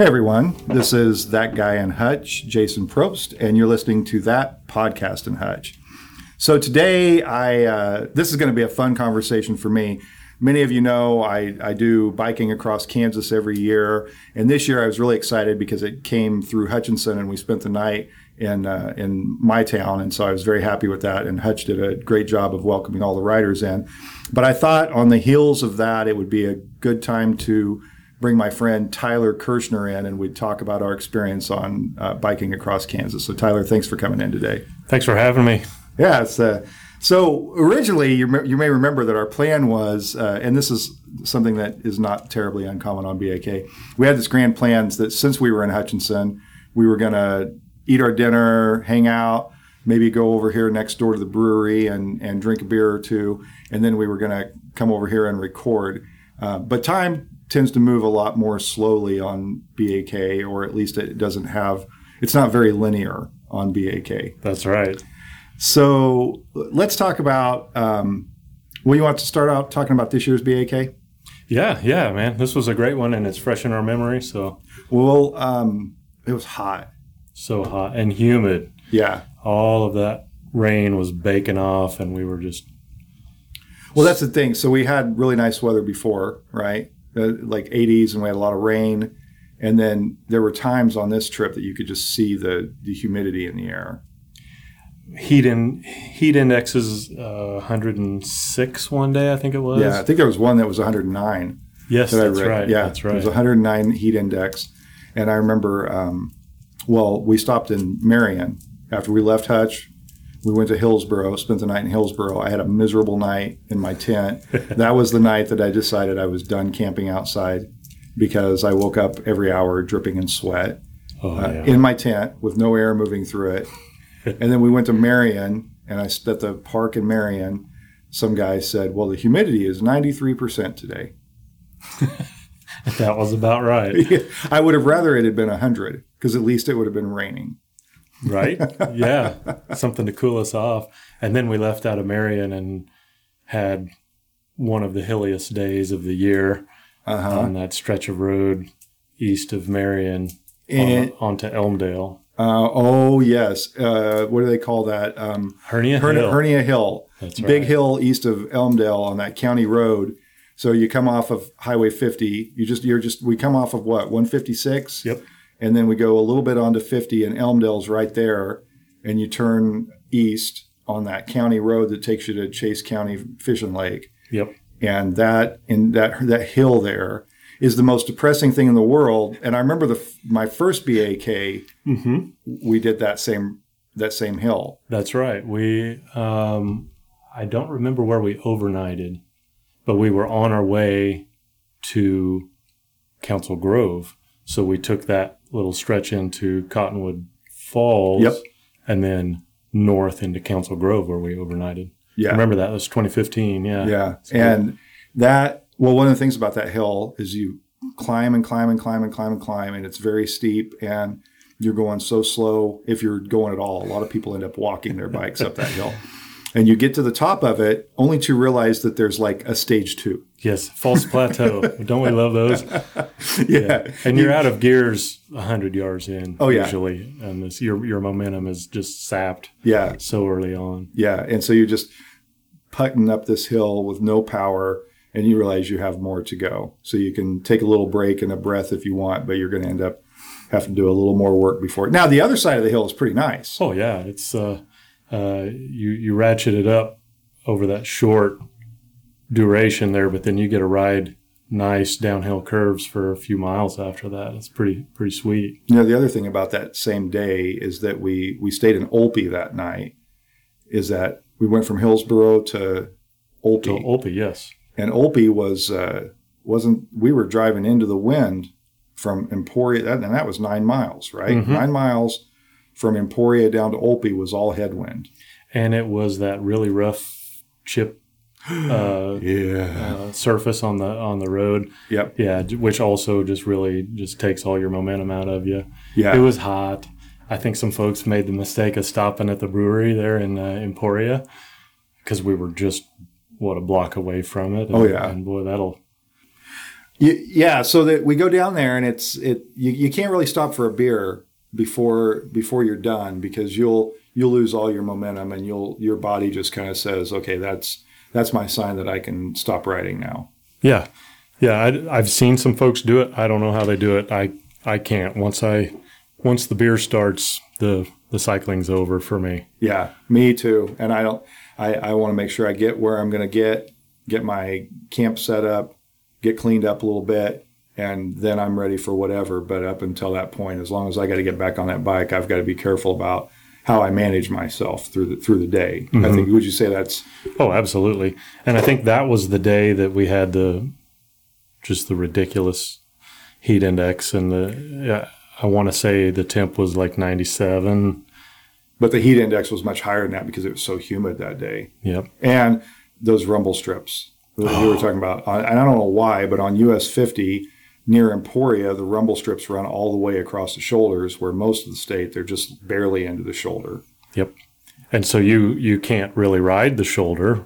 Hey everyone, this is That Guy in Hutch, Jason Probst, and you're listening to That Podcast in Hutch. So today, this is going to be a fun conversation for me. Many of you know I do Biking Across Kansas every year, and this year I was really excited because it came through Hutchinson and we spent the night in my town, and so I was very happy with that, and Hutch did a great job of welcoming all the riders in. But I thought on the heels of that, it would be a good time to bring my friend Tyler Kershner in, and we'd talk about our experience on Biking Across Kansas. So Tyler, thanks for coming in today. Thanks for having me. Yeah, so originally, you may remember that our plan was, and this is something that is not terribly uncommon on BAK, we had this grand plans that since we were in Hutchinson, we were going to eat our dinner, hang out, maybe go over here next door to the brewery and drink a beer or two, and then we were going to come over here and record. But time tends to move a lot more slowly on BAK, or at least it's not very linear on BAK. That's right. So let's talk about, you want to start out talking about this year's BAK? Yeah, man. This was a great one, and it's fresh in our memory, so. Well, it was hot. So hot and humid. Yeah. All of that rain was baking off, and we were just. Well, that's the thing. So we had really nice weather before, right? Like 80s, and we had a lot of rain. And then there were times on this trip that you could just see the humidity in the air. Heat index is 106 one day, I think it was. Yeah, I think there was one that was 109. Yes, that's right. Yeah, that's right. It was 109 heat index. And I remember, we stopped in Marion. After we left Hutch, we went to Hillsboro, spent the night in Hillsboro. I had a miserable night in my tent. That was the night that I decided I was done camping outside because I woke up every hour dripping in sweat in my tent with no air moving through it. And then we went to Marion, and at the park in Marion, some guy said, well, the humidity is 93% today. That was about right. I would have rather it had been 100, because at least it would have been raining. Right? Yeah. Something to cool us off. And then we left out of Marion and had one of the hilliest days of the year on that stretch of road east of Marion onto Elmdale. Yes. What do they call that? Hernia Hill. Hernia Hill. That's right. Big hill east of Elmdale on that county road. So you come off of Highway 50. We come off of what, 156? Yep. And then we go a little bit onto 50, and Elmdale's right there. And you turn east on that county road that takes you to Chase County Fishing Lake. Yep. And that hill there is the most depressing thing in the world. And I remember my first BAK, we did that same hill. That's right. We, I don't remember where we overnighted, but we were on our way to Council Grove. So we took that little stretch into Cottonwood Falls and then north into Council Grove where we overnighted. Yeah. I remember that. It was 2015. Yeah. Yeah. And that... Well, one of the things about that hill is you climb and climb and climb and climb and climb, and it's very steep, and you're going so slow, if you're going at all. A lot of people end up walking their bikes up that hill. And you get to the top of it, only to realize that there's like a stage two. Yes, false plateau. Don't we love those? Yeah. And you're out of gears 100 yards in usually. And your momentum is just sapped so early on. Yeah, and so you're just putting up this hill with no power. And you realize you have more to go. So you can take a little break and a breath if you want, but you're going to end up having to do a little more work before. Now, the other side of the hill is pretty nice. Oh, yeah. It's you ratchet it up over that short duration there, but then you get to ride nice downhill curves for a few miles after that. It's pretty sweet. You know, the other thing about that same day is that we stayed in Olpe that night, is that we went from Hillsboro to Olpe. To Olpe, yes. And Olpe we were driving into the wind from Emporia, and that was 9 miles, right? Mm-hmm. 9 miles from Emporia down to Olpe was all headwind. And it was that really rough chip surface on the road. Yep. Yeah, which also just really just takes all your momentum out of you. Yeah. It was hot. I think some folks made the mistake of stopping at the brewery there in Emporia because we were just... What, a block away from it. And boy, that'll... Yeah, so that we go down there, and you can't really stop for a beer before you're done, because you'll lose all your momentum, and your body just kind of says, okay, that's my sign that I can stop riding now. Yeah. I've seen some folks do it. I don't know how they do it. I can't. Once the beer starts, the cycling's over for me. Yeah, me too. And I want to make sure I get where I'm going to get my camp set up, get cleaned up a little bit, and then I'm ready for whatever. But up until that point, as long as I got to get back on that bike, I've got to be careful about how I manage myself through the day. Mm-hmm. I think, would you say that's... Oh, absolutely. And I think that was the day that we had the ridiculous heat index, and I want to say the temp was like 97. But the heat index was much higher than that because it was so humid that day. Yep. And those rumble strips that you were talking about. And I don't know why, but on US 50 near Emporia, the rumble strips run all the way across the shoulders, where most of the state, they're just barely into the shoulder. Yep. And so you can't really ride the shoulder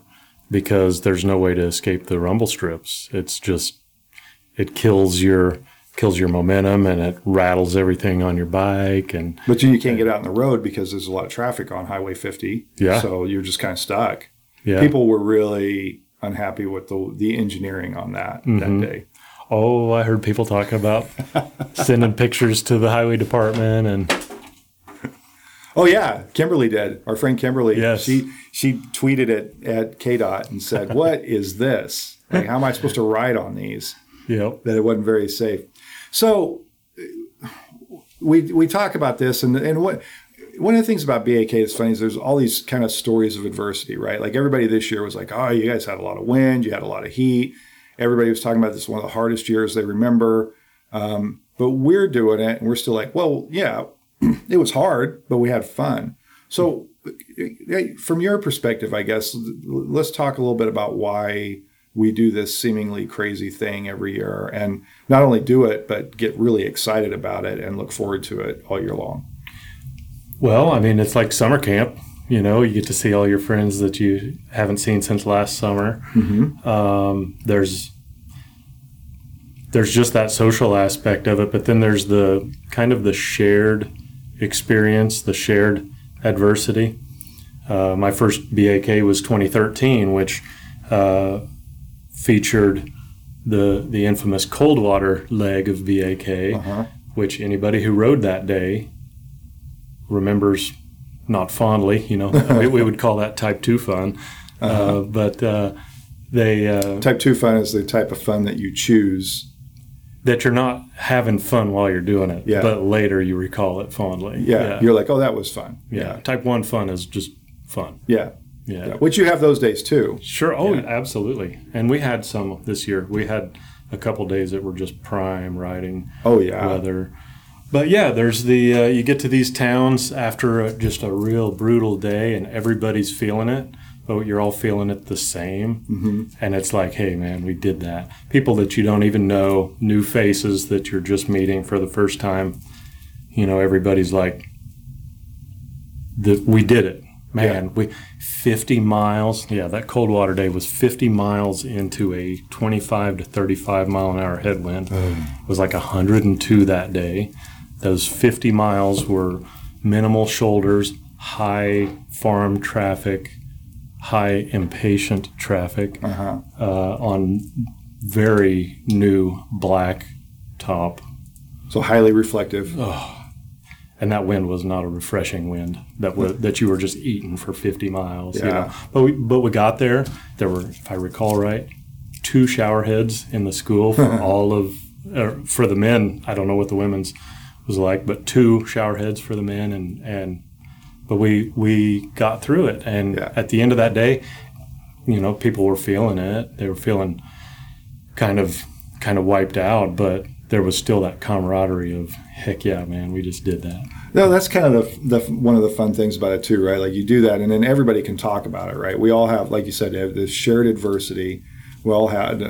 because there's no way to escape the rumble strips. It's just, it kills your momentum, and it rattles everything on your bike. But you can't get out on the road because there's a lot of traffic on Highway 50. Yeah. So you're just kind of stuck. Yeah. People were really unhappy with the engineering on that mm-hmm. that day. Oh, I heard people talking about sending pictures to the highway department and... Oh, yeah. Kimberly did. Our friend Kimberly. Yes. She tweeted it at KDOT and said, what is this? Like, how am I supposed to ride on these? Yep. That it wasn't very safe. So we talk about this, and what one of the things about BAK that's funny is there's all these kind of stories of adversity, right? Like, everybody this year was like, oh, you guys had a lot of wind, you had a lot of heat. Everybody was talking about this, one of the hardest years they remember. But we're doing it, and we're still like, well, yeah, it was hard, but we had fun. So from your perspective, I guess, let's talk a little bit about why we do this seemingly crazy thing every year, and not only do it, but get really excited about it and look forward to it all year long. Well, I mean, it's like summer camp. You know, you get to see all your friends that you haven't seen since last summer. Mm-hmm. There's just that social aspect of it, but then there's the kind of the shared experience, the shared adversity. My first BAK was 2013, which featured the infamous cold water leg of BAK, uh-huh. which anybody who rode that day remembers not fondly. You know, we would call that type 2 fun. Uh-huh. Type 2 fun is the type of fun that you choose. That you're not having fun while you're doing it, yeah. but later you recall it fondly. Yeah. yeah. You're like, oh, that was fun. Yeah. yeah. Type 1 fun is just fun. Yeah. Yeah. yeah, which you have those days too. Sure. Oh, yeah. Absolutely. And we had some this year. We had a couple days that were just prime riding. Oh yeah, weather. But yeah, there's the you get to these towns after just a real brutal day, and everybody's feeling it. But you're all feeling it the same, mm-hmm. and it's like, hey man, we did that. People that you don't even know, new faces that you're just meeting for the first time. You know, everybody's like, we did it. Man, yeah. 50 miles. Yeah, that cold water day was 50 miles into a 25 to 35 mile an hour headwind. It was like 102 that day. Those 50 miles were minimal shoulders, high farm traffic, high impatient traffic uh-huh. On very new black top. So highly reflective. Oh. And that wind was not a refreshing wind that you were just eating for 50 miles. Yeah. You know? But we got there. There were, if I recall right, 2 shower heads in the school for for the men. I don't know what the women's was like, but 2 shower heads for the men. But we got through it. And yeah. at the end of that day, you know, people were feeling it. They were feeling kind of wiped out, but there was still that camaraderie of, heck yeah, man, we just did that. No, that's kind of one of the fun things about it too, right? Like, you do that, and then everybody can talk about it, right? We all have, like you said, this shared adversity. We all had,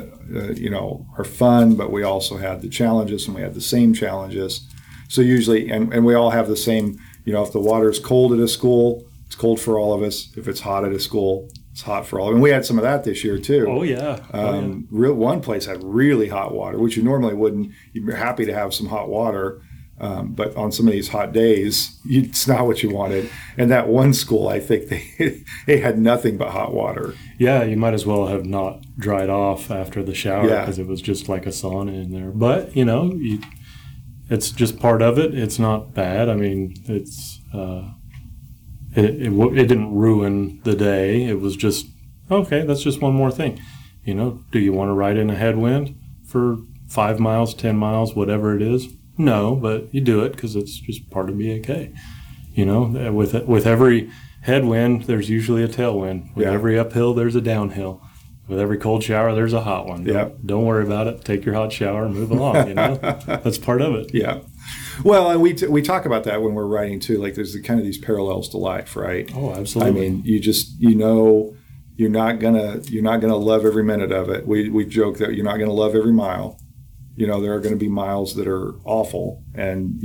you know, our fun, but we also had the challenges, and we had the same challenges. So usually, and we all have the same, you know, if the water's cold at a school, it's cold for all of us. If it's hot at a school, It's hot for all. And we had some of that this year too. Oh yeah. One place had really hot water, which you normally wouldn't. You're happy to have some hot water, but on some of these hot days, it's not what you wanted. And that one school, I think they had nothing but hot water. Yeah, you might as well have not dried off after the shower because it was just like a sauna in there. But you know, it's just part of it. It's not bad. I mean, it's. It didn't ruin the day. It was just, okay, that's just one more thing. You know, do you want to ride in a headwind for 5 miles, 10 miles, whatever it is? No, but you do it because it's just part of BAK. You know, with every headwind, there's usually a tailwind. With every uphill, there's a downhill. With every cold shower, there's a hot one. Yeah. Don't worry about it. Take your hot shower and move along, you know? That's part of it. Yeah. Well, and we talk about that when we're riding, too. Like, there's kind of these parallels to life, right? Oh, absolutely. I mean, you just, you know, you're not gonna love every minute of it. We joke that you're not going to love every mile. You know, there are going to be miles that are awful, and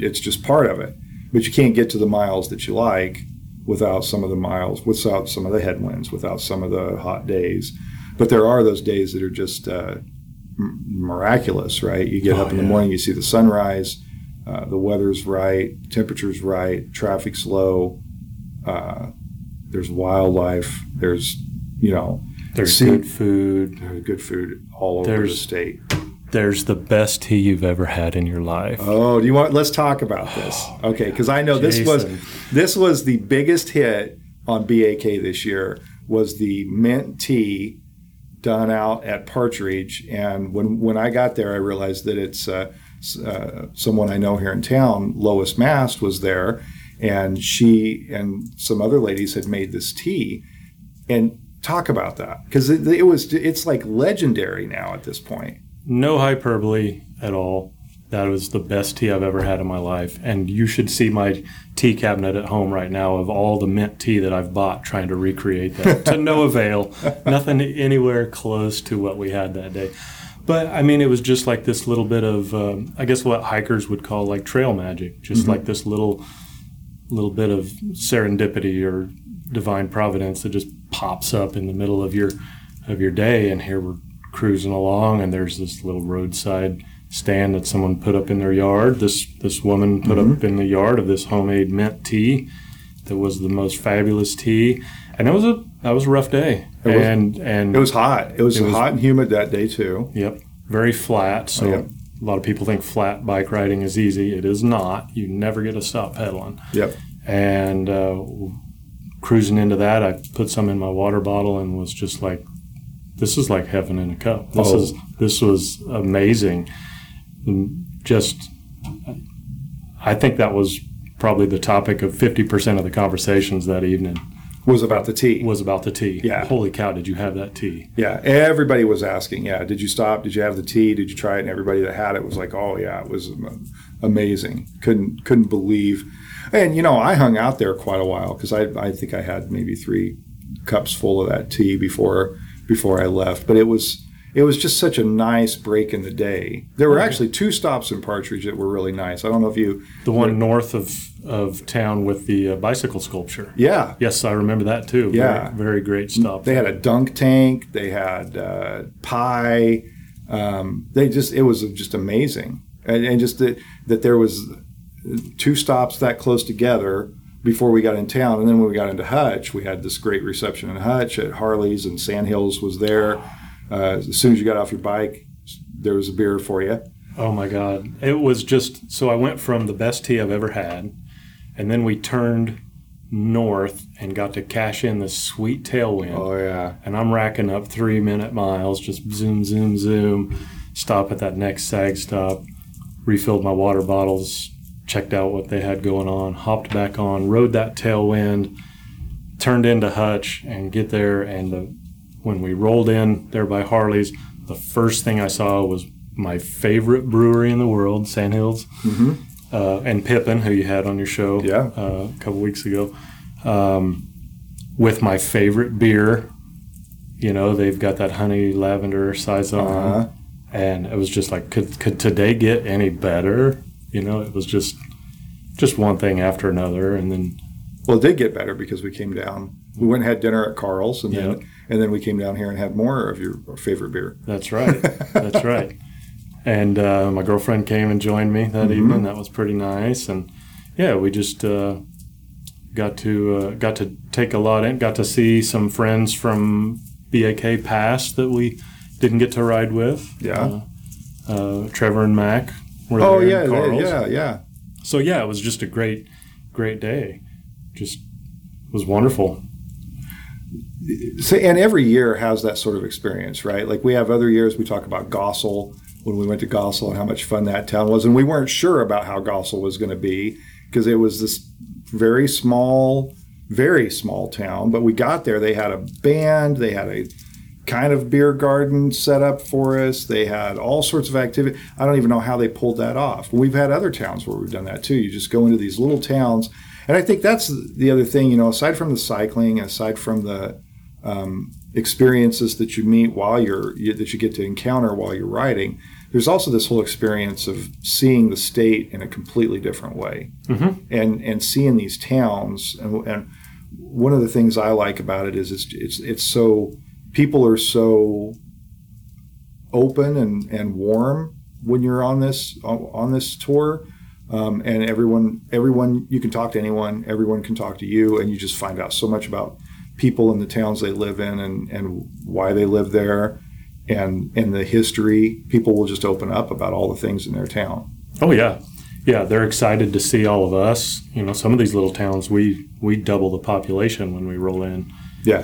it's just part of it. But you can't get to the miles that you like without some of the miles, without some of the headwinds, without some of the hot days. But there are those days that are just miraculous, right? You get up in the morning, you see the sunrise, the weather's right, temperature's right, traffic's low, there's wildlife, there's, you know, there's good food all over the state. There's the best tea you've ever had in your life. Oh, do you want? Let's talk about this, okay? Because I know Jason. This was the biggest hit on BAK this year. Was the mint tea done out at Partridge? And when I got there, I realized that it's someone I know here in town, Lois Mast, was there, and she and some other ladies had made this tea. And talk about that, because it's like legendary now at this point. No hyperbole at all. That was the best tea I've ever had in my life. And you should see my tea cabinet at home right now of all the mint tea that I've bought trying to recreate that. To no avail. Nothing anywhere close to what we had that day. But, I mean, it was just like this little bit of, I guess what hikers would call like trail magic. Just like this little bit of serendipity or divine providence that just pops up in the middle of your day. And here we're cruising along, and there's this little roadside stand that someone put up in their yard. This woman put up in the yard of this homemade mint tea that was the most fabulous tea. And that was a rough day. And it was hot. It was hot and humid that day too. Yep. Very flat. So a lot of people think flat bike riding is easy. It is not. You never get a stop pedaling. Yep. And cruising into that, I put some in my water bottle and was just like, this is like heaven in a cup. This was amazing. Just, I think that was probably the topic of 50% of the conversations that evening. Was about the tea. Yeah. Holy cow, did you have that tea? Yeah. Everybody was asking, did you stop? Did you have the tea? Did you try it? And everybody that had it was like, oh yeah, it was amazing. Couldn't believe. And, you know, I hung out there quite a while because I think I had maybe 3 cups full of that tea before I left, but it was just such a nice break in the day. There were actually 2 stops in Partridge that were really nice. I don't know if you... The one north of town with the bicycle sculpture. Yeah. Yes, I remember that too. Yeah. Very, very great stop. They had a dunk tank. They had pie. It was just amazing. And just that there was 2 stops that close together before we got in town. And then when we got into Hutch, we had this great reception in Hutch at Harley's, and Sandhills was there. As soon as you got off your bike, there was a beer for you. Oh my God. It was just, so I went from the best tea I've ever had, and then we turned north and got to cash in the sweet tailwind. Oh yeah. And I'm racking up 3-minute miles, just zoom, zoom, zoom, stop at that next sag stop, refilled my water bottles, checked out what they had going on, hopped back on, rode that tailwind, turned into Hutch, and get there. And when we rolled in there by Harley's, the first thing I saw was my favorite brewery in the world, Sandhills, and Pippin, who you had on your show a couple weeks ago, with my favorite beer. You know, they've got that honey lavender saison, and it was just like, could today get any better? You know, it was just one thing after another, and then... Well, it did get better because we came down we went and had dinner at Carl's, and then we came down here and had more of your favorite beer. That's right. That's right. And my girlfriend came and joined me that evening. That was pretty nice. And yeah, we just got to take a lot in. Got to see some friends from BAK past that we didn't get to ride with. Yeah. Trevor and Mac were there. Oh yeah, in Carl's. Yeah. So yeah, it was just a great day. Just was wonderful. So, and every year has that sort of experience, right? Like we have other years we talk about Gossel, when we went to Gossel and how much fun that town was. And we weren't sure about how Gossel was going to be because it was this very small town. But we got there. They had a band. They had a kind of beer garden set up for us. They had all sorts of activity. I don't even know how they pulled that off. We've had other towns where we've done that too. You just go into these little towns. And I think that's the other thing, you know, aside from the cycling, aside from the experiences that you meet that you get to encounter while you're riding, there's also this whole experience of seeing the state in a completely different way, and seeing these towns. And one of the things I like about it is it's so people are so open and warm when you're on this tour. And everyone, you can talk to anyone, everyone can talk to you, and you just find out so much about people in the towns they live in and why they live there and the history. People will just open up about all the things in their town. Oh, yeah. Yeah, they're excited to see all of us. You know, some of these little towns, we double the population when we roll in. Yeah.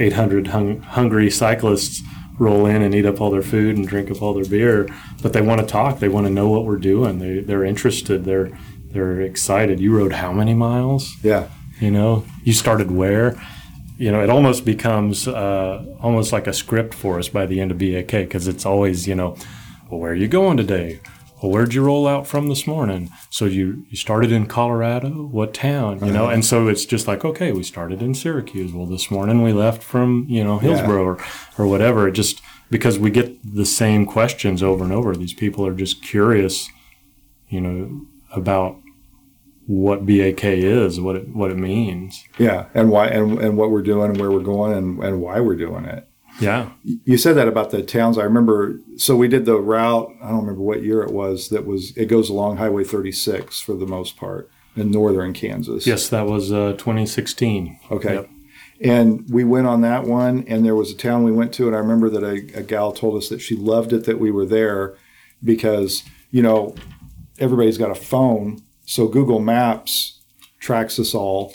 800 hungry cyclists roll in and eat up all their food and drink up all their beer, but they want to talk. They want to know what we're doing. They're interested. They're excited. You rode how many miles? Yeah. You know, you started where? You know, it almost becomes almost like a script for us by the end of BAK, because it's always, you know, well, where are you going today? Well, where'd you roll out from this morning? So you started in Colorado? What town? You know, and so it's just like, okay, we started in Syracuse. Well, this morning we left from, you know, Hillsboro or whatever. It just because we get the same questions over and over. These people are just curious, you know, about what BAK is, what it means. Yeah, and why and what we're doing and where we're going and why we're doing it. Yeah. You said that about the towns. I remember, so we did the route, I don't remember what year it was, it goes along Highway 36 for the most part in northern Kansas. Yes, that was 2016. Okay. Yep. And we went on that one, and there was a town we went to, and I remember that a gal told us that she loved it that we were there because, you know, everybody's got a phone, so Google Maps tracks us all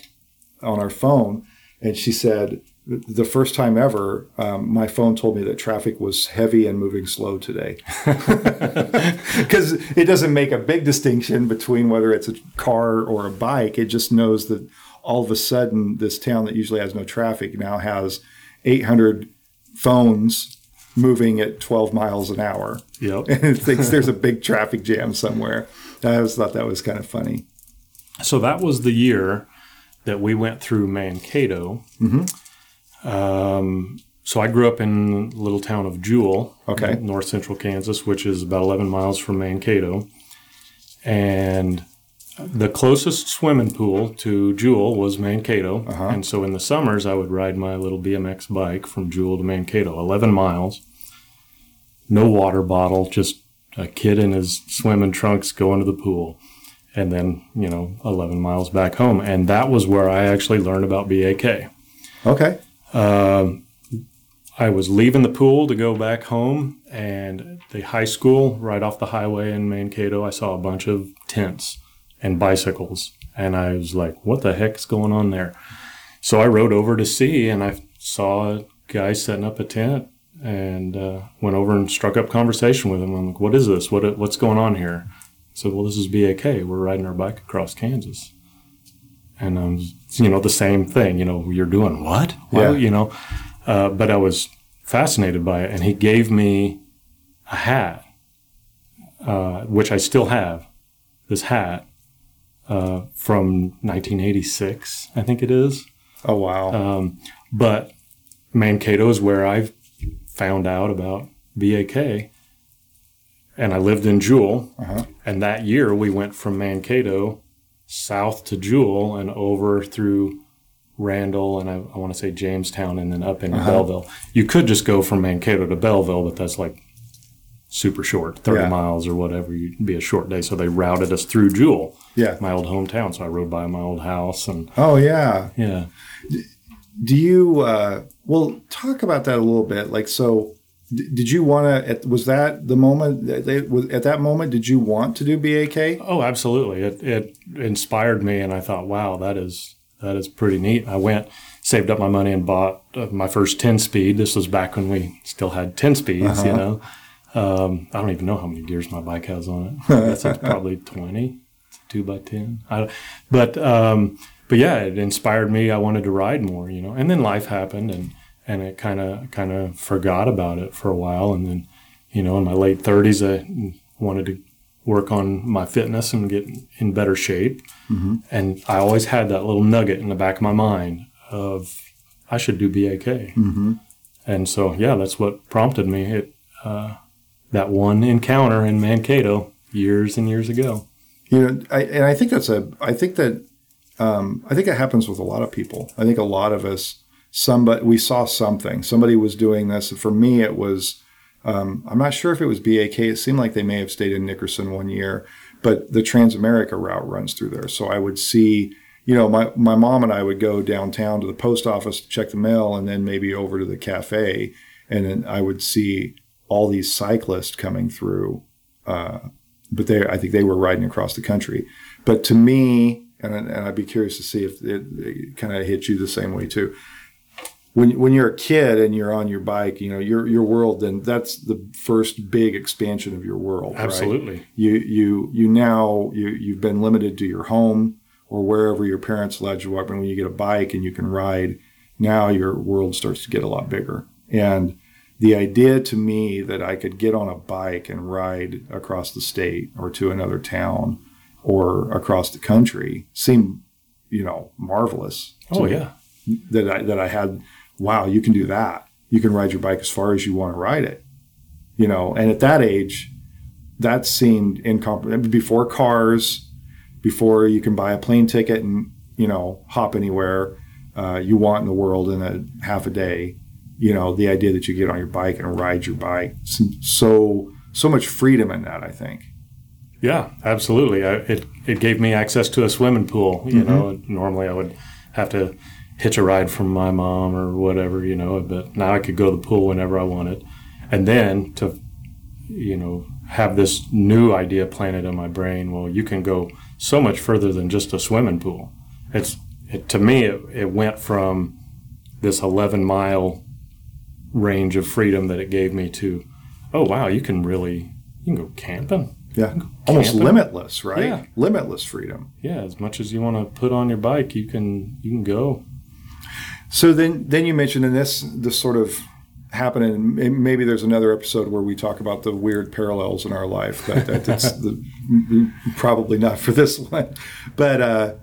on our phone. And she said, the first time ever, my phone told me that traffic was heavy and moving slow today. Because it doesn't make a big distinction between whether it's a car or a bike. It just knows that all of a sudden this town that usually has no traffic now has 800 phones moving at 12 miles an hour. Yep. And it thinks there's a big traffic jam somewhere. I always thought that was kind of funny. So that was the year that we went through Mankato. Mm-hmm. So I grew up in the little town of Jewell, north central Kansas, which is about 11 miles from Mankato. And the closest swimming pool to Jewell was Mankato. Uh-huh. And so in the summers, I would ride my little BMX bike from Jewell to Mankato, 11 miles. No water bottle, just a kid in his swimming trunks going to the pool. And then, you know, 11 miles back home. And that was where I actually learned about BAK. Okay. I was leaving the pool to go back home, and the high school right off the highway in Mankato, I saw a bunch of tents and bicycles, and I was like, what the heck's going on there? So I rode over to see, and I saw a guy setting up a tent, and went over and struck up conversation with him. I'm like, what is this? What's going on here? I said, well, this is BAK. We're riding our bike across Kansas. And I was, you know, the same thing, you know, you're doing what? Well, you know, but I was fascinated by it. And he gave me a hat, which I still have, this hat from 1986, I think it is. Oh, wow. But Mankato is where I've found out about BAK. And I lived in Jewell. Uh-huh. And that year we went from Mankato south to Jewell and over through Randall, and I want to say Jamestown, and then up into Belleville. You could just go from Mankato to Belleville, but that's like super short, 30 miles or whatever. You'd be a short day. So they routed us through Jewell, my old hometown. So I rode by my old house. And yeah. Do you, well, talk about that a little bit. Like, so did you want to, was that the moment, at that moment, did you want to do BAK? Oh, absolutely. It inspired me, and I thought, wow, that is pretty neat. I went, saved up my money, and bought my first 10-speed. This was back when we still had 10-speeds, you know. I don't even know how many gears my bike has on it. I guess it's probably 20. It's a 2x10. But yeah, it inspired me. I wanted to ride more, you know. And then life happened, and it kind of forgot about it for a while. And then, you know, in my late 30s, I wanted to work on my fitness and get in better shape. Mm-hmm. And I always had that little nugget in the back of my mind of I should do BAK. Mm-hmm. And so, yeah, that's what prompted me. That one encounter in Mankato years and years ago. You know, I think it happens with a lot of people. I think a lot of us, we saw something. Somebody was doing this. And for me, it was, I'm not sure if it was BAK. It seemed like they may have stayed in Nickerson one year, but the Transamerica route runs through there. So I would see, you know, my mom and I would go downtown to the post office to check the mail, and then maybe over to the cafe. And then I would see all these cyclists coming through. But I think they were riding across the country. But to me, and I'd be curious to see if it kind of hit you the same way too. When you're a kid and you're on your bike, you know, your world, then that's the first big expansion of your world. Absolutely. Right? You've been limited to your home or wherever your parents allowed you to walk. But when you get a bike and you can ride, now your world starts to get a lot bigger. And the idea to me that I could get on a bike and ride across the state or to another town or across the country seemed, you know, marvelous. Oh, yeah. That I had, wow, you can do that. You can ride your bike as far as you want to ride it, you know. And at that age, that seemed incomprehensible. Before cars, before you can buy a plane ticket and, you know, hop anywhere you want in the world in a half a day, you know, the idea that you get on your bike and ride your bike, so much freedom in that, I think. Yeah, absolutely. It gave me access to a swimming pool, you know. Normally I would have to hitch a ride from my mom or whatever, you know, but now I could go to the pool whenever I wanted. And then to, you know, have this new idea planted in my brain, well, you can go so much further than just a swimming pool. To me, it went from this 11-mile range of freedom that it gave me to, oh, wow, you can go camping. Yeah, almost limitless, right? Yeah. Limitless freedom. Yeah, as much as you want to put on your bike, you can go. So then you mentioned, and this sort of happened, and maybe there's another episode where we talk about the weird parallels in our life, but that's probably not for this one. But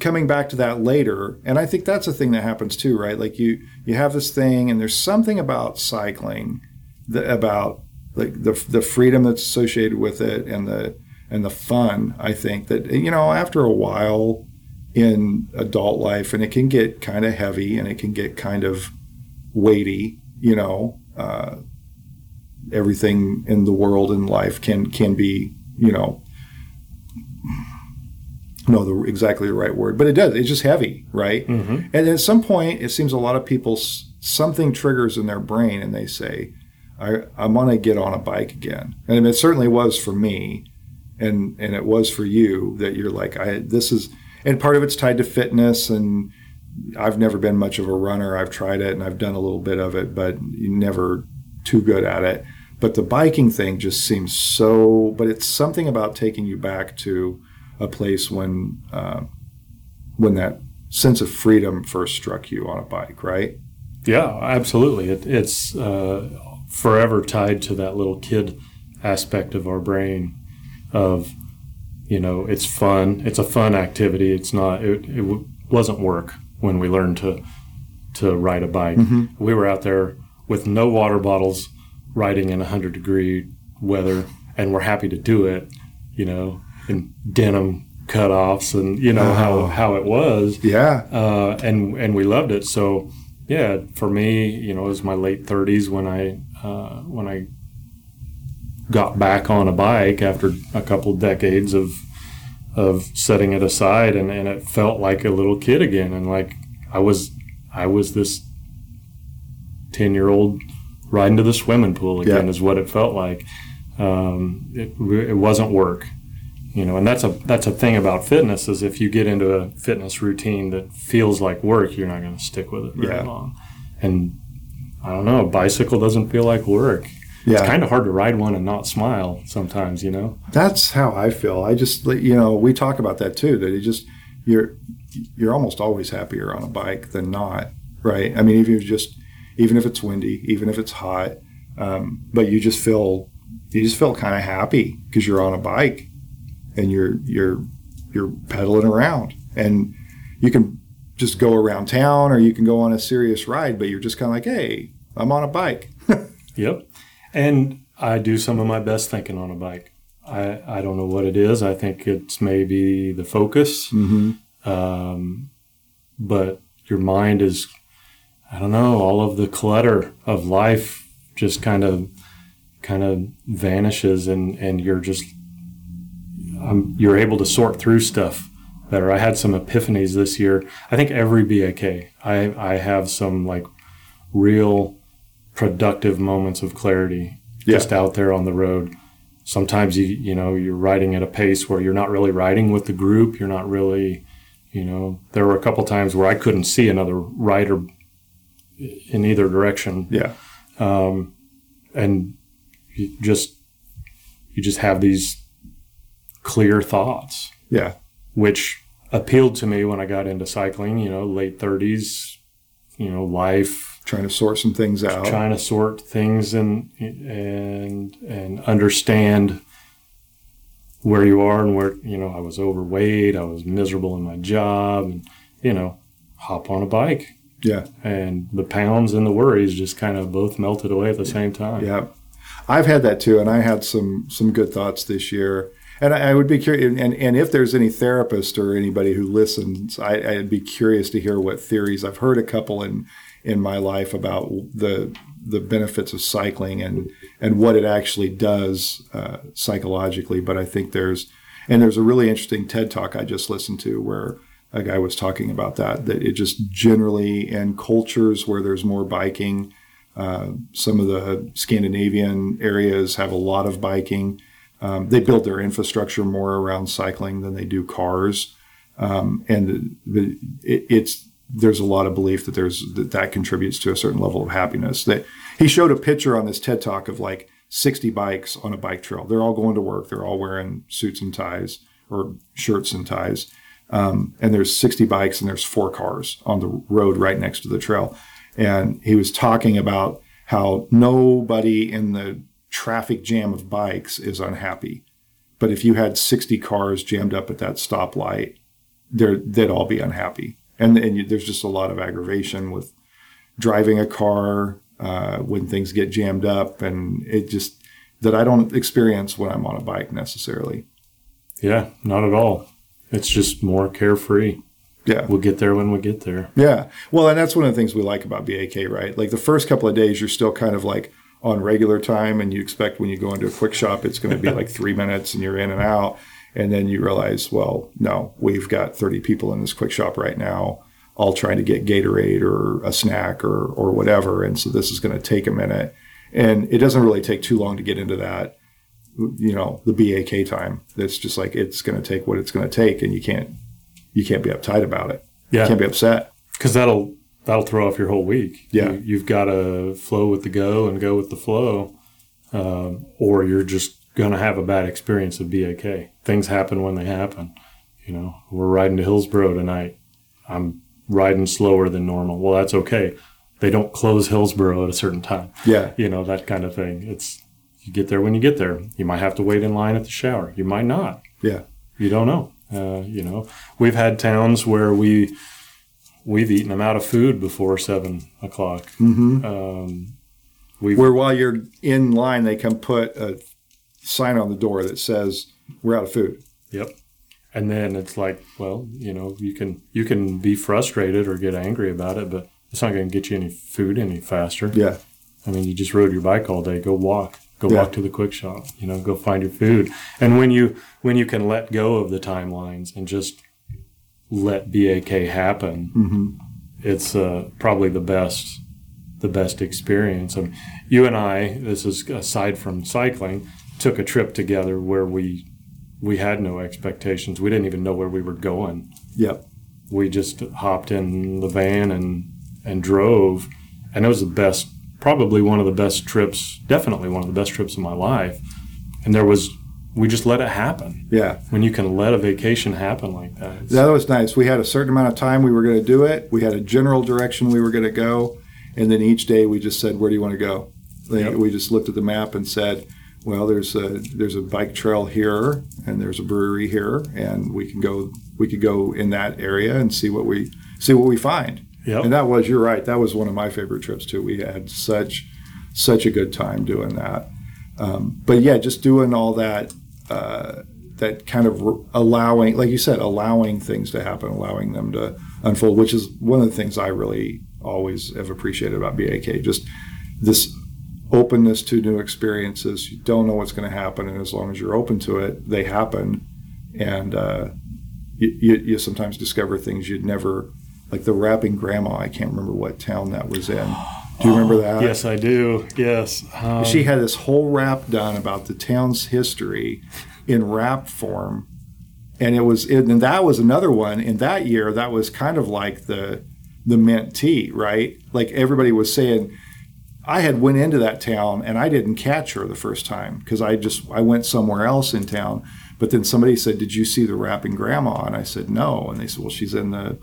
coming back to that later, and I think that's a thing that happens too, right? Like you have this thing, and there's something about cycling, like the freedom that's associated with it and the fun, I think, that, you know, after a while in adult life, and it can get kind of heavy and it can get kind of weighty, you know, everything in the world and life can be, you know, exactly the right word, but it does. It's just heavy, right? Mm-hmm. And at some point, it seems a lot of people, something triggers in their brain and they say, I want to get on a bike again. And it certainly was for me, and it was for you, that you're like, and part of it's tied to fitness, and I've never been much of a runner. I've tried it, and I've done a little bit of it, but never too good at it. But the biking thing just seems so, but it's something about taking you back to a place when that sense of freedom first struck you on a bike, right? Yeah, absolutely. It's forever tied to that little kid aspect of our brain of, you know, it's fun. It's a fun activity. It's not, it wasn't work when we learned to ride a bike. Mm-hmm. We were out there with no water bottles riding in 100-degree weather, and we're happy to do it, you know, in denim cutoffs and, you know, how it was. Yeah. And we loved it. So, yeah, for me, you know, it was my late 30s when I got back on a bike after a couple decades of setting it aside, and it felt like a little kid again, and like I was this 10-year-old riding to the swimming pool again, is what it felt like. It wasn't work, you know, and that's a thing about fitness, is if you get into a fitness routine that feels like work, you're not going to stick with it very long. And I don't know, a bicycle doesn't feel like work. Yeah. It's kind of hard to ride one and not smile sometimes, you know? That's how I feel. I just, you know, we talk about that too, that you're almost always happier on a bike than not, right? I mean, even if it's windy, even if it's hot, but you just feel kind of happy because you're on a bike and you're pedaling around, and you can just go around town or you can go on a serious ride, but you're just kind of like, hey, I'm on a bike. Yep. And I do some of my best thinking on a bike. I don't know what it is. I think it's maybe the focus. Mm-hmm. But your mind is, I don't know, all of the clutter of life just kind of vanishes, and you're just, you're able to sort through stuff better. I had some epiphanies this year. I think every BAK, I have some like real productive moments of clarity just out there on the road. Sometimes you're riding at a pace where you're not really riding with the group. You're not really, you know, there were a couple times where I couldn't see another rider in either direction. Yeah. And you just have these clear thoughts. Yeah. Which appealed to me when I got into cycling, you know, late 30s, you know, life. Trying to sort some things out. Trying to sort things and understand where you are and where, you know, I was overweight. I was miserable in my job. And, you know, hop on a bike. Yeah. And the pounds and the worries just kind of both melted away at the same time. Yeah. I've had that too. And I had some good thoughts this year. And I would be curious, and if there's any therapist or anybody who listens, I'd be curious to hear what theories. I've heard a couple in my life about the benefits of cycling and what it actually does psychologically. But I think there's a really interesting TED Talk I just listened to where a guy was talking about that it just generally, in cultures where there's more biking, some of the Scandinavian areas have a lot of biking. They build their infrastructure more around cycling than they do cars. And it's there's a lot of belief that that contributes to a certain level of happiness. That he showed a picture on this TED Talk of like 60 bikes on a bike trail. They're all going to work. They're all wearing suits and ties or shirts and ties. And there's 60 bikes and there's 4 cars on the road right next to the trail. And he was talking about how nobody in the traffic jam of bikes is unhappy. But if you had 60 cars jammed up at that stoplight, they'd all be unhappy. And there's just a lot of aggravation with driving a car when things get jammed up, and it just that I don't experience when I'm on a bike necessarily. Yeah, not at all. It's just more carefree. Yeah. We'll get there when we get there. Yeah. Well, and that's one of the things we like about BAK, right? Like the first couple of days, you're still kind of like on regular time, and you expect when you go into a quick shop, it's going to be like 3 minutes and you're in and out. And then you realize, well, no, we've got 30 people in this quick shop right now, all trying to get Gatorade or a snack or whatever. And so this is going to take a minute. And it doesn't really take too long to get into that, you know, the BAK time. That's just like, it's going to take what it's going to take, and you can't be uptight about it. Yeah. You can't be upset. Because that'll throw off your whole week. Yeah. You've got to flow with the go and go with the flow, or you're just going to have a bad experience of BAK. Things happen when they happen. You know, we're riding to Hillsboro tonight. I'm riding slower than normal. Well, that's okay. They don't close Hillsboro at a certain time. Yeah. You know, that kind of thing. It's, you get there when you get there. You might have to wait in line at the shower. You might not. Yeah. You don't know. You know, we've had towns where we've eaten them out of food before 7 o'clock. Mm-hmm. Where while you're in line, they can put a sign on the door that says, we're out of food. Yep. And then it's like, well, you know, you can be frustrated or get angry about it, but it's not going to get you any food any faster. Yeah. I mean, you just rode your bike all day. Go walk. Go walk to the quick shop. You know, go find your food. And when you can let go of the timelines and just let BAK happen, mm-hmm. it's probably the best experience. I mean, you and I, this is aside from cycling, took a trip together where we had no expectations. We didn't even know where we were going. Yep. We just hopped in the van and drove, and it was the best. Probably one of the best trips, definitely one of the best trips of my life. And we just let it happen. Yeah. When you can let a vacation happen like that. That was nice. We had a certain amount of time we were going to do it. We had a general direction we were going to go. And then each day we just said, where do you want to go? Yep. We just looked at the map and said, well, there's a bike trail here and there's a brewery here. And we could go in that area and see what we find. Yep. And you're right, that was one of my favorite trips too. We had such a good time doing that. But yeah, just doing all that, that kind of allowing, like you said, allowing things to happen, allowing them to unfold, which is one of the things I really always have appreciated about BAK, just this openness to new experiences. You don't know what's going to happen, and as long as you're open to it, they happen. And you sometimes discover things you'd never... Like the rapping grandma, I can't remember what town that was in. Do you remember that? Yes, I do. Yes. She had this whole rap done about the town's history in rap form. And that was another one. In that year, that was kind of like the mint tea, right? Like everybody was saying, I had went into that town and I didn't catch her the first time because I went somewhere else in town. But then somebody said, did you see the rapping grandma? And I said, no. And they said, well, she's in the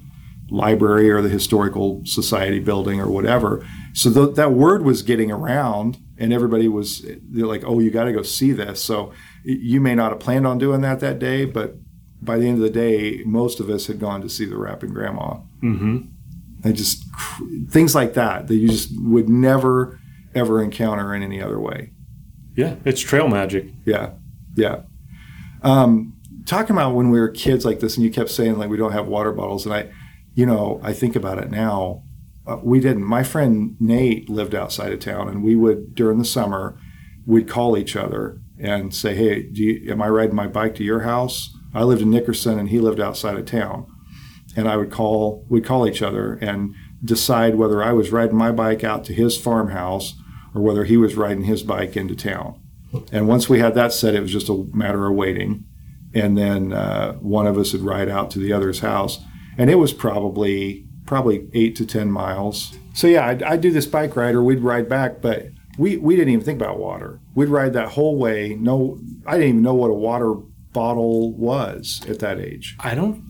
library or the historical society building or whatever. So that word was getting around, and everybody was like, oh, you got to go see this. So you may not have planned on doing that day, but by the end of the day, most of us had gone to see the rapping grandma. Mm-hmm. And just things like that you just would never, ever encounter in any other way. Yeah, it's trail magic. Yeah, yeah. Talking about when we were kids like this, and you kept saying, like, we don't have water bottles, and I think about it now. We didn't. My friend Nate lived outside of town, and we would, during the summer, we'd call each other and say, hey, am I riding my bike to your house? I lived in Nickerson, and he lived outside of town. And we'd call each other and decide whether I was riding my bike out to his farmhouse or whether he was riding his bike into town. And once we had that set, it was just a matter of waiting. And then one of us would ride out to the other's house. And it was probably 8 to 10 miles. So yeah, I'd do this bike ride, or we'd ride back, but we didn't even think about water. We'd ride that whole way. No, I didn't even know what a water bottle was at that age. I don't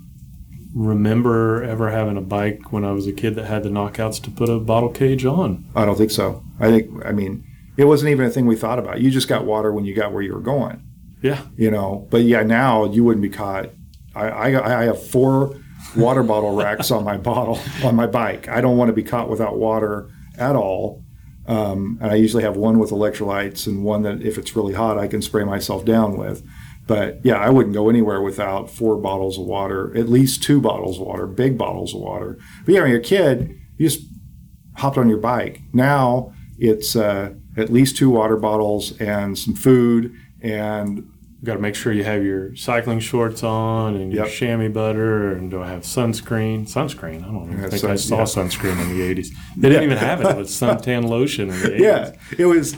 remember ever having a bike when I was a kid that had the knockouts to put a bottle cage on. I don't think so. I mean, it wasn't even a thing we thought about. You just got water when you got where you were going. Yeah. You know, but yeah, now you wouldn't be caught. I have 4 water bottle racks on my bike. I don't want to be caught without water at all. And I usually have one with electrolytes and one that, if it's really hot, I can spray myself down with. But yeah, I wouldn't go anywhere without 4 bottles of water, at least 2 bottles of water, big bottles of water. But yeah, when you're a kid, you just hopped on your bike. Now it's at least 2 water bottles and some food, and you got to make sure you have your cycling shorts on and your chamois butter. And do I have sunscreen? Sunscreen. I don't even think I saw sunscreen in the 80s. They didn't even have it. It was suntan lotion in the 80s. Yeah, it was.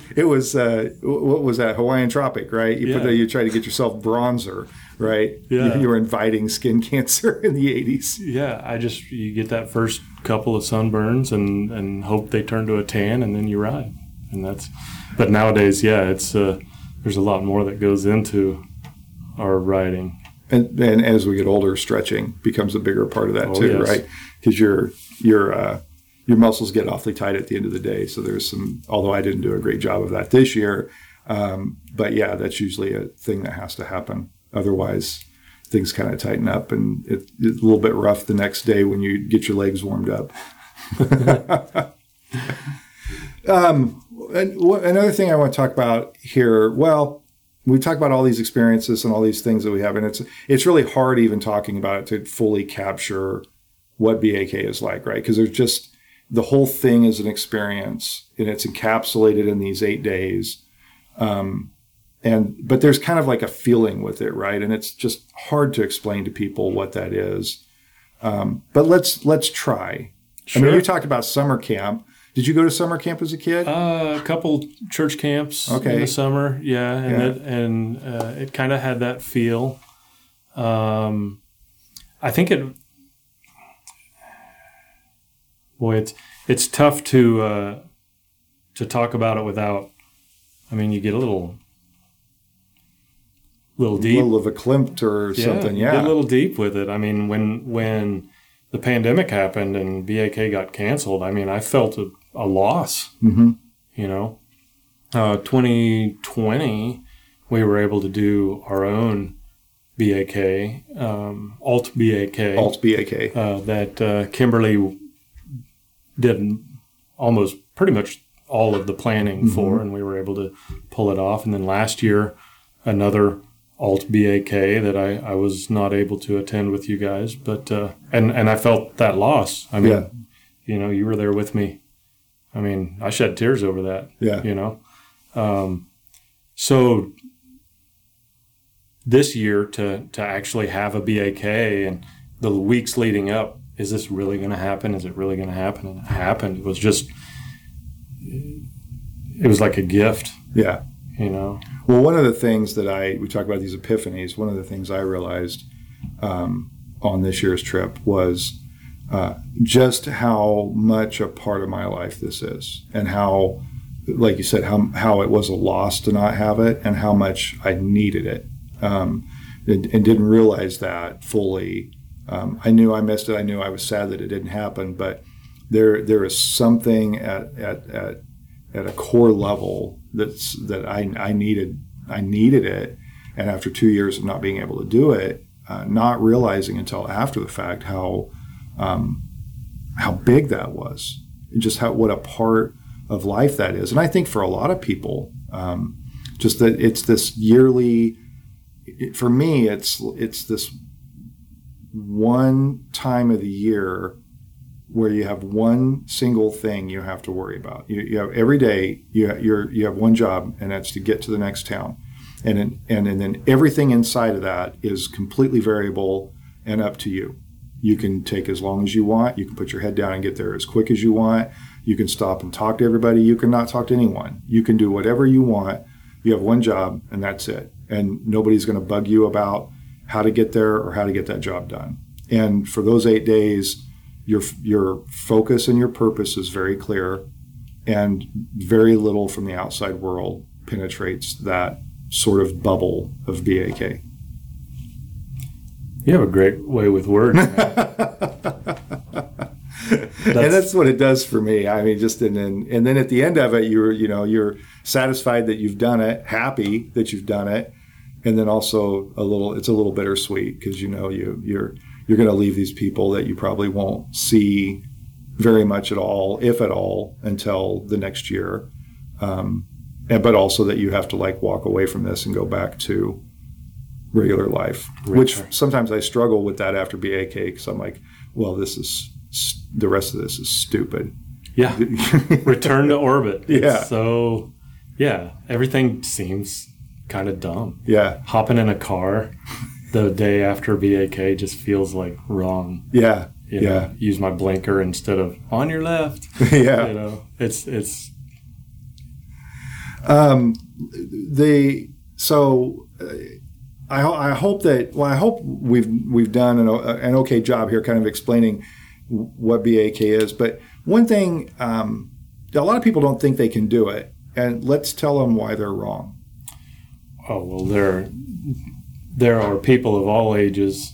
What was that? Hawaiian Tropic, right? You try to get yourself bronzer, right? Yeah. You were inviting skin cancer in the 80s. Yeah, you get that first couple of sunburns and hope they turn to a tan, and then you ride. And but nowadays, yeah, it's. There's a lot more that goes into our riding. And as we get older, stretching becomes a bigger part of that right? Because your muscles get awfully tight at the end of the day. So there's although I didn't do a great job of that this year, but yeah, that's usually a thing that has to happen. Otherwise, things kind of tighten up, and it's a little bit rough the next day when you get your legs warmed up. Another thing I want to talk about here, well, we talk about all these experiences and all these things that we have, and it's really hard even talking about it to fully capture what BAK is like, right? Because there's just, the whole thing is an experience, and it's encapsulated in these 8 days. But there's kind of like a feeling with it, right? And it's just hard to explain to people what that is. But let's try. Sure. I mean, you talked about summer camp. Did you go to summer camp as a kid? A couple church camps in the summer, yeah. It kind of had that feel. I think it... Boy, it's tough to talk about it without... I mean, you get a little deep. A little of a klimt or something, yeah. You get a little deep with it. I mean, when the pandemic happened and BAK got canceled, I mean, I felt a loss, mm-hmm. you know. 2020, we were able to do our own BAK, Alt BAK. Alt BAK. That Kimberly did almost pretty much all of the planning mm-hmm. for, and we were able to pull it off. And then last year, another Alt BAK that I was not able to attend with you guys, but and I felt that loss. I mean, you know, you were there with me. I mean, I shed tears over that. Yeah, you know. So this year to actually have a BAK and the weeks leading up, is this really going to happen? Is it really going to happen? And it happened. It was just, it was like a gift. Yeah. You know? Well, one of the things that we talk about these epiphanies, one of the things I realized on this year's trip was just how much a part of my life this is, and how, like you said, how it was a loss to not have it, and how much I needed it and didn't realize that fully. I knew I missed it. I knew I was sad that it didn't happen, but there is something at a core level I needed it, and after 2 years of not being able to do it, not realizing until after the fact how big that was, and just what a part of life that is. And I think for a lot of people, just that it's this yearly. For me, it's this one time of the year where you have one single thing you have to worry about. You have every day, you have one job, and that's to get to the next town. And then everything inside of that is completely variable and up to you. You can take as long as you want. You can put your head down and get there as quick as you want. You can stop and talk to everybody. You can not talk to anyone. You can do whatever you want. You have one job, and that's it. And nobody's going to bug you about how to get there or how to get that job done. And for those 8 days, your focus and your purpose is very clear, and very little from the outside world penetrates that sort of bubble of BAK. You have a great way with words. And that's what it does for me. I mean, just and then at the end of it, you're satisfied that you've done it, happy that you've done it, and then also it's a little bittersweet because you're going to leave these people that you probably won't see very much at all, if at all, until the next year. But also that you have to walk away from this and go back to regular life, which sometimes I struggle with that after BAK because I'm like, well, the rest of this is stupid. Yeah. Return to orbit. Yeah. It's so, yeah, everything seems kind of dumb. Yeah. Hopping in a car. The day after BAK just feels like wrong. Yeah. You know, yeah. Use my blinker instead of on your left. Yeah. You know, it's. I hope that, well, I hope we've done an okay job here kind of explaining what BAK is. But one thing, a lot of people don't think they can do it. And let's tell them why they're wrong. Oh, well, there are people of all ages,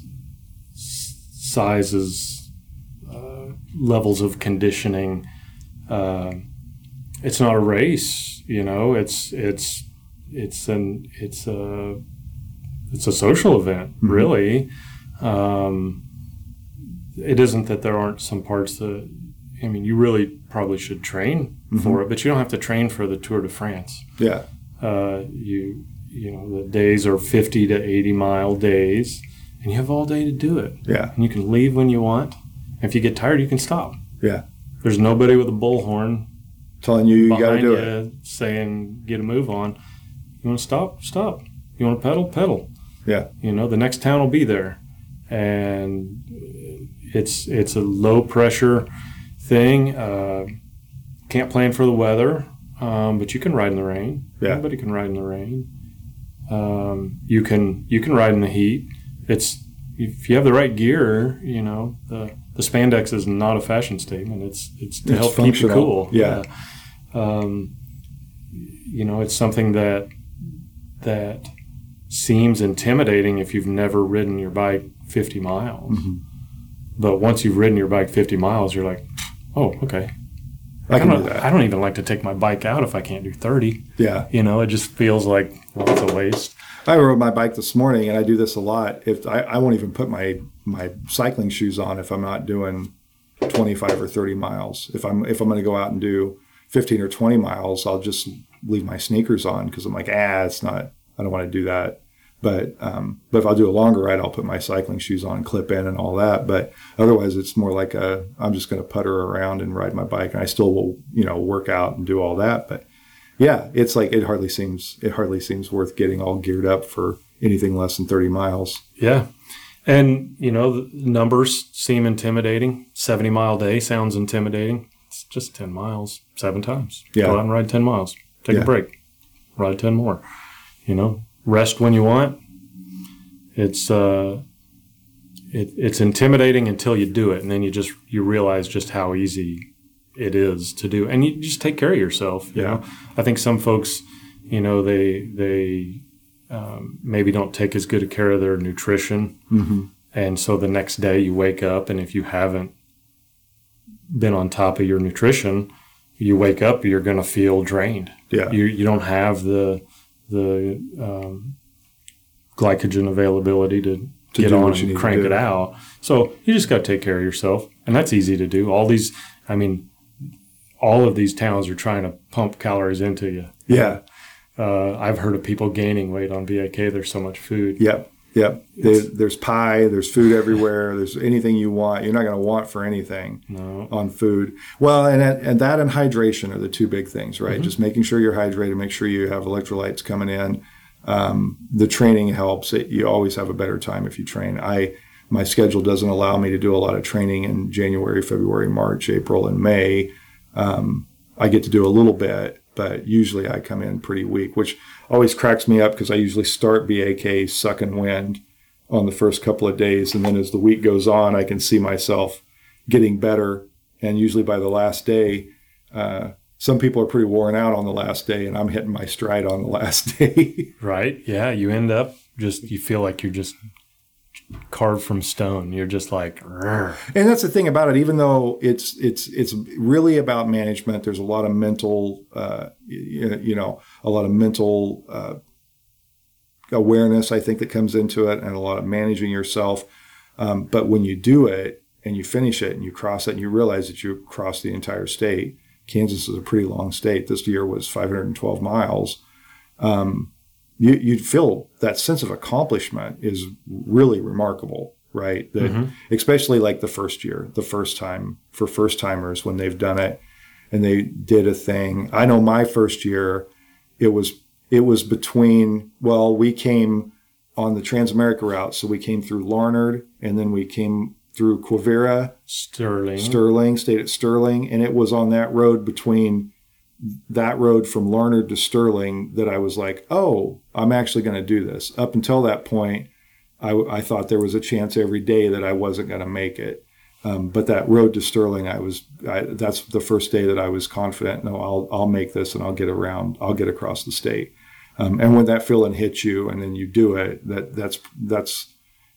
sizes, levels of conditioning. It's not a race, you know. It's a social event, really. It isn't that there aren't some parts that, I mean, you really probably should train for it, but you don't have to train for the Tour de France. Yeah. you know, the days are 50 to 80 mile days, and you have all day to do it. Yeah. And you can leave when you want. If you get tired, you can stop. Yeah. There's nobody with a bullhorn telling you got to do it, saying get a move on. You want to stop? Stop. You want to pedal? Pedal. Yeah. You know, the next town will be there. And it's a low pressure thing. Can't plan for the weather, but you can ride in the rain. Yeah. Everybody can ride in the rain. You can ride in the heat. It's if you have the right gear, you know, the spandex is not a fashion statement. It's help keep you cool. Yeah. You know, it's something that seems intimidating if you've never ridden your bike 50 miles. Mm-hmm. But once you've ridden your bike 50 miles, you're like, oh, okay. I can do that. I don't even like to take my bike out if I can't do 30. Yeah. You know, it just feels like, well, it's a waste. I rode my bike this morning, and I do this a lot. If I won't even put my cycling shoes on if I'm not doing 25 or 30 miles. If I'm going to go out and do 15 or 20 miles, I'll just leave my sneakers on because I'm like, it's not. I don't want to do that. But if I'll do a longer ride, I'll put my cycling shoes on, clip in, and all that. But otherwise, it's more like I'm just going to putter around and ride my bike, and I still will, you know, work out and do all that. But yeah, it's like it hardly seems worth getting all geared up for anything less than 30 miles. Yeah, and you know, the numbers seem intimidating. 70 mile day sounds intimidating. It's just 10 miles, 7 times. Yeah, go out and ride 10 miles. Take a break, ride 10 more. You know. Rest when you want. It's intimidating until you do it, and then you realize just how easy it is to do, and you just take care of yourself. You know, I think some folks, you know, they maybe don't take as good a care of their nutrition, mm-hmm. and so the next day you wake up, and if you haven't been on top of your nutrition, you wake up, you're going to feel drained. Yeah, you don't have the glycogen availability to get on and crank it out. So you just got to take care of yourself, and that's easy to do. All of these towns are trying to pump calories into you. Yeah. I've heard of people gaining weight on BAK. There's so much food. Yep. Yep. There's pie. There's food everywhere. There's anything you want. You're not going to want for anything on food. Well, and that and hydration are the two big things, right? Mm-hmm. Just making sure you're hydrated, make sure you have electrolytes coming in. The training helps. You always have a better time if you train. My schedule doesn't allow me to do a lot of training in January, February, March, April, and May. I get to do a little bit, but usually I come in pretty weak, which always cracks me up because I usually start BAK sucking wind on the first couple of days. And then as the week goes on, I can see myself getting better. And usually by the last day, some people are pretty worn out on the last day, and I'm hitting my stride on the last day. Right. Yeah. You end up you feel like you're just carved from stone. You're just like, rrr. And that's the thing about it. Even though it's really about management, there's a lot of mental, awareness, I think, that comes into it, and a lot of managing yourself. But when you do it and you finish it and you cross it and you realize that you crossed the entire state. Kansas is a pretty long state. This year was 512 miles. You feel that sense of accomplishment is really remarkable, right? That, mm-hmm. Especially like the first year, the first time for first timers when they've done it and they did a thing. I know my first year, it was between, well, we came on the Transamerica route, so we came through Larned, and then we came through Quivira, Sterling, stayed at Sterling, and it was on that road between. That road from Larned to Sterling that I was like, oh, I'm actually going to do this. Up until that point, I thought there was a chance every day that I wasn't going to make it. But that road to Sterling, that's the first day that I was confident. No, I'll make this, and I'll get around. I'll get across the state. And when that feeling hits you, and then you do it, that's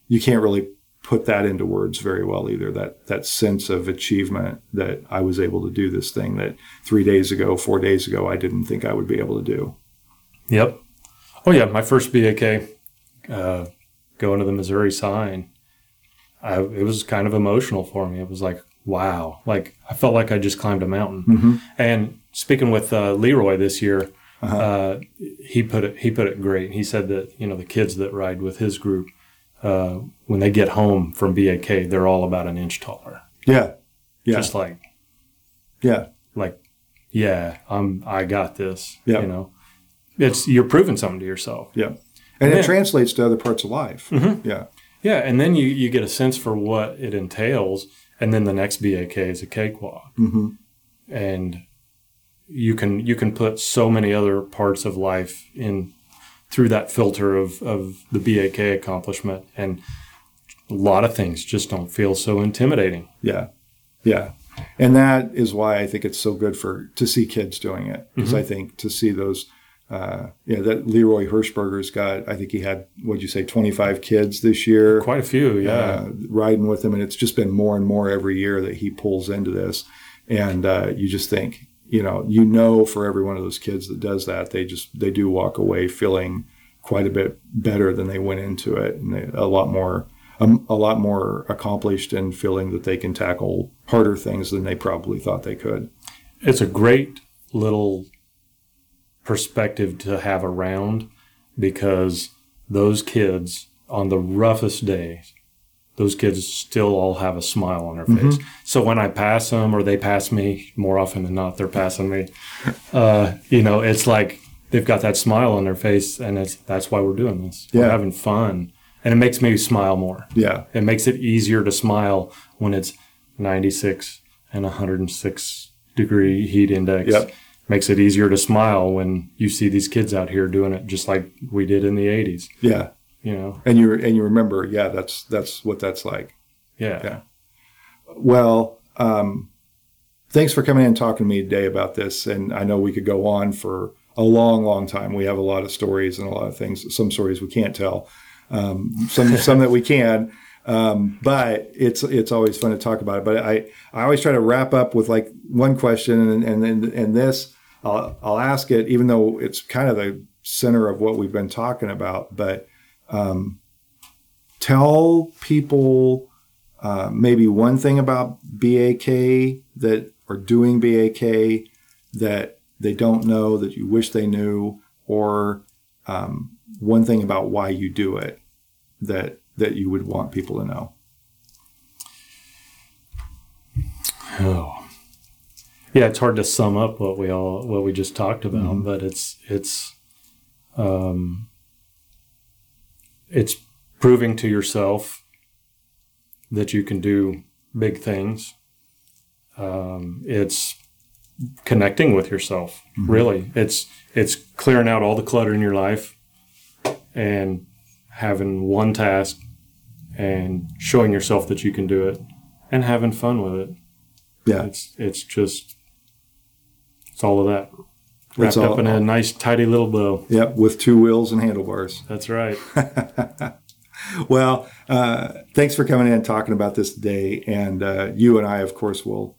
you can't really put that into words very well either, that sense of achievement that I was able to do this thing that 4 days ago, I didn't think I would be able to do. Yep. Oh, yeah. My first BAK, going to the Missouri sign, it was kind of emotional for me. It was like, wow. Like, I felt like I just climbed a mountain. Mm-hmm. And speaking with Leroy this year, Uh-huh. He put it great. He said that, you know, the kids that ride with his group, when they get home from BAK, they're all about an inch taller. Yeah. Yeah. Just like, yeah. Like, yeah, I got this. Yeah. You know, you're proving something to yourself. Yeah. And it translates to other parts of life. Mm-hmm. Yeah. Yeah. And then you get a sense for what it entails. And then the next BAK is a cakewalk. Mm-hmm. And you can put so many other parts of life in through that filter of the BAK accomplishment. And a lot of things just don't feel so intimidating. Yeah. Yeah. And that is why I think it's so good to see kids doing it. Because mm-hmm. I think to see those, that Leroy Hirschberger's got, I think he had, 25 kids this year? Quite a few, yeah. Riding with him. And it's just been more and more every year that he pulls into this. And you just think, you know, for every one of those kids that does that, they do walk away feeling quite a bit better than they went into it, and a lot more accomplished, and feeling that they can tackle harder things than they probably thought they could. It's a great little perspective to have around, because those kids on the roughest days, those kids still all have a smile on their face. Mm-hmm. So when I pass them, or they pass me, more often than not, they're passing me. It's like they've got that smile on their face, and that's why we're doing this. Yeah. We're having fun, and it makes me smile more. Yeah, it makes it easier to smile when it's 96 and 106 degree heat index. Yep. Makes it easier to smile when you see these kids out here doing it just like we did in the 80s. Yeah. You know, and you remember, yeah, that's what that's like. Yeah. Yeah. Well, thanks for coming in and talking to me today about this. And I know we could go on for a long, long time. We have a lot of stories and a lot of things. Some stories we can't tell, some that we can. But it's always fun to talk about it. But I always try to wrap up with like one question, and this I'll ask it, even though it's kind of the center of what we've been talking about, but. Tell people maybe one thing about BAK that are doing BAK that they don't know that you wish they knew, or one thing about why you do it that you would want people to know. Oh, yeah, it's hard to sum up what we just talked about, mm-hmm. but it's proving to yourself that you can do big things. It's connecting with yourself, mm-hmm. really. It's clearing out all the clutter in your life and having one task and showing yourself that you can do it and having fun with it. Yeah. It's all of that. Wrapped up in a nice, tidy little bow. Yep, with two wheels and handlebars. That's right. Well, thanks for coming in and talking about this today. And you and I, of course, will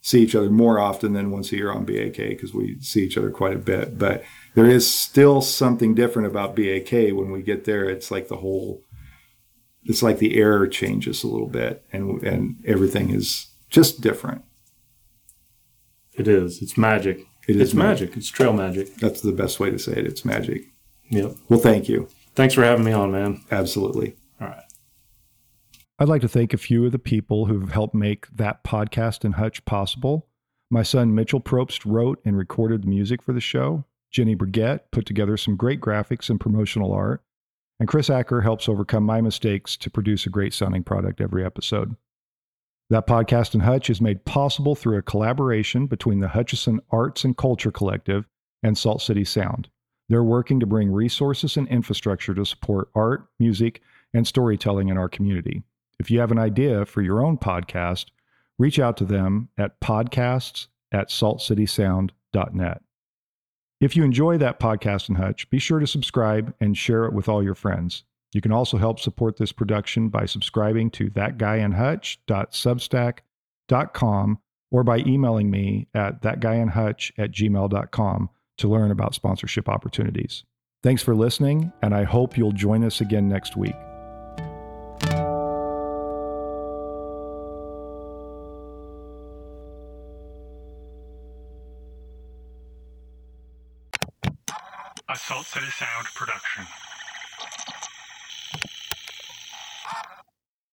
see each other more often than once a year on BAK, because we see each other quite a bit. But there is still something different about BAK when we get there. It's like the air changes a little bit, and everything is just different. It is. It's magic. It's magic. It's trail magic. That's the best way to say it. It's magic. Yep. Well, thank you. Thanks for having me on, man. Absolutely. All right. I'd like to thank a few of the people who've helped make That Podcast in Hutch possible. My son Mitchell Probst wrote and recorded the music for the show. Jenny Brigette put together some great graphics and promotional art. And Chris Acker helps overcome my mistakes to produce a great sounding product every episode. That Podcast in Hutch is made possible through a collaboration between the Hutchinson Arts and Culture Collective and Salt City Sound. They're working to bring resources and infrastructure to support art, music, and storytelling in our community. If you have an idea for your own podcast, reach out to them at podcasts@saltcitysound.net. If you enjoy That Podcast in Hutch, be sure to subscribe and share it with all your friends. You can also help support this production by subscribing to thatguyinhutch.substack.com or by emailing me at thatguyinhutch@gmail.com to learn about sponsorship opportunities. Thanks for listening, and I hope you'll join us again next week. Sound production.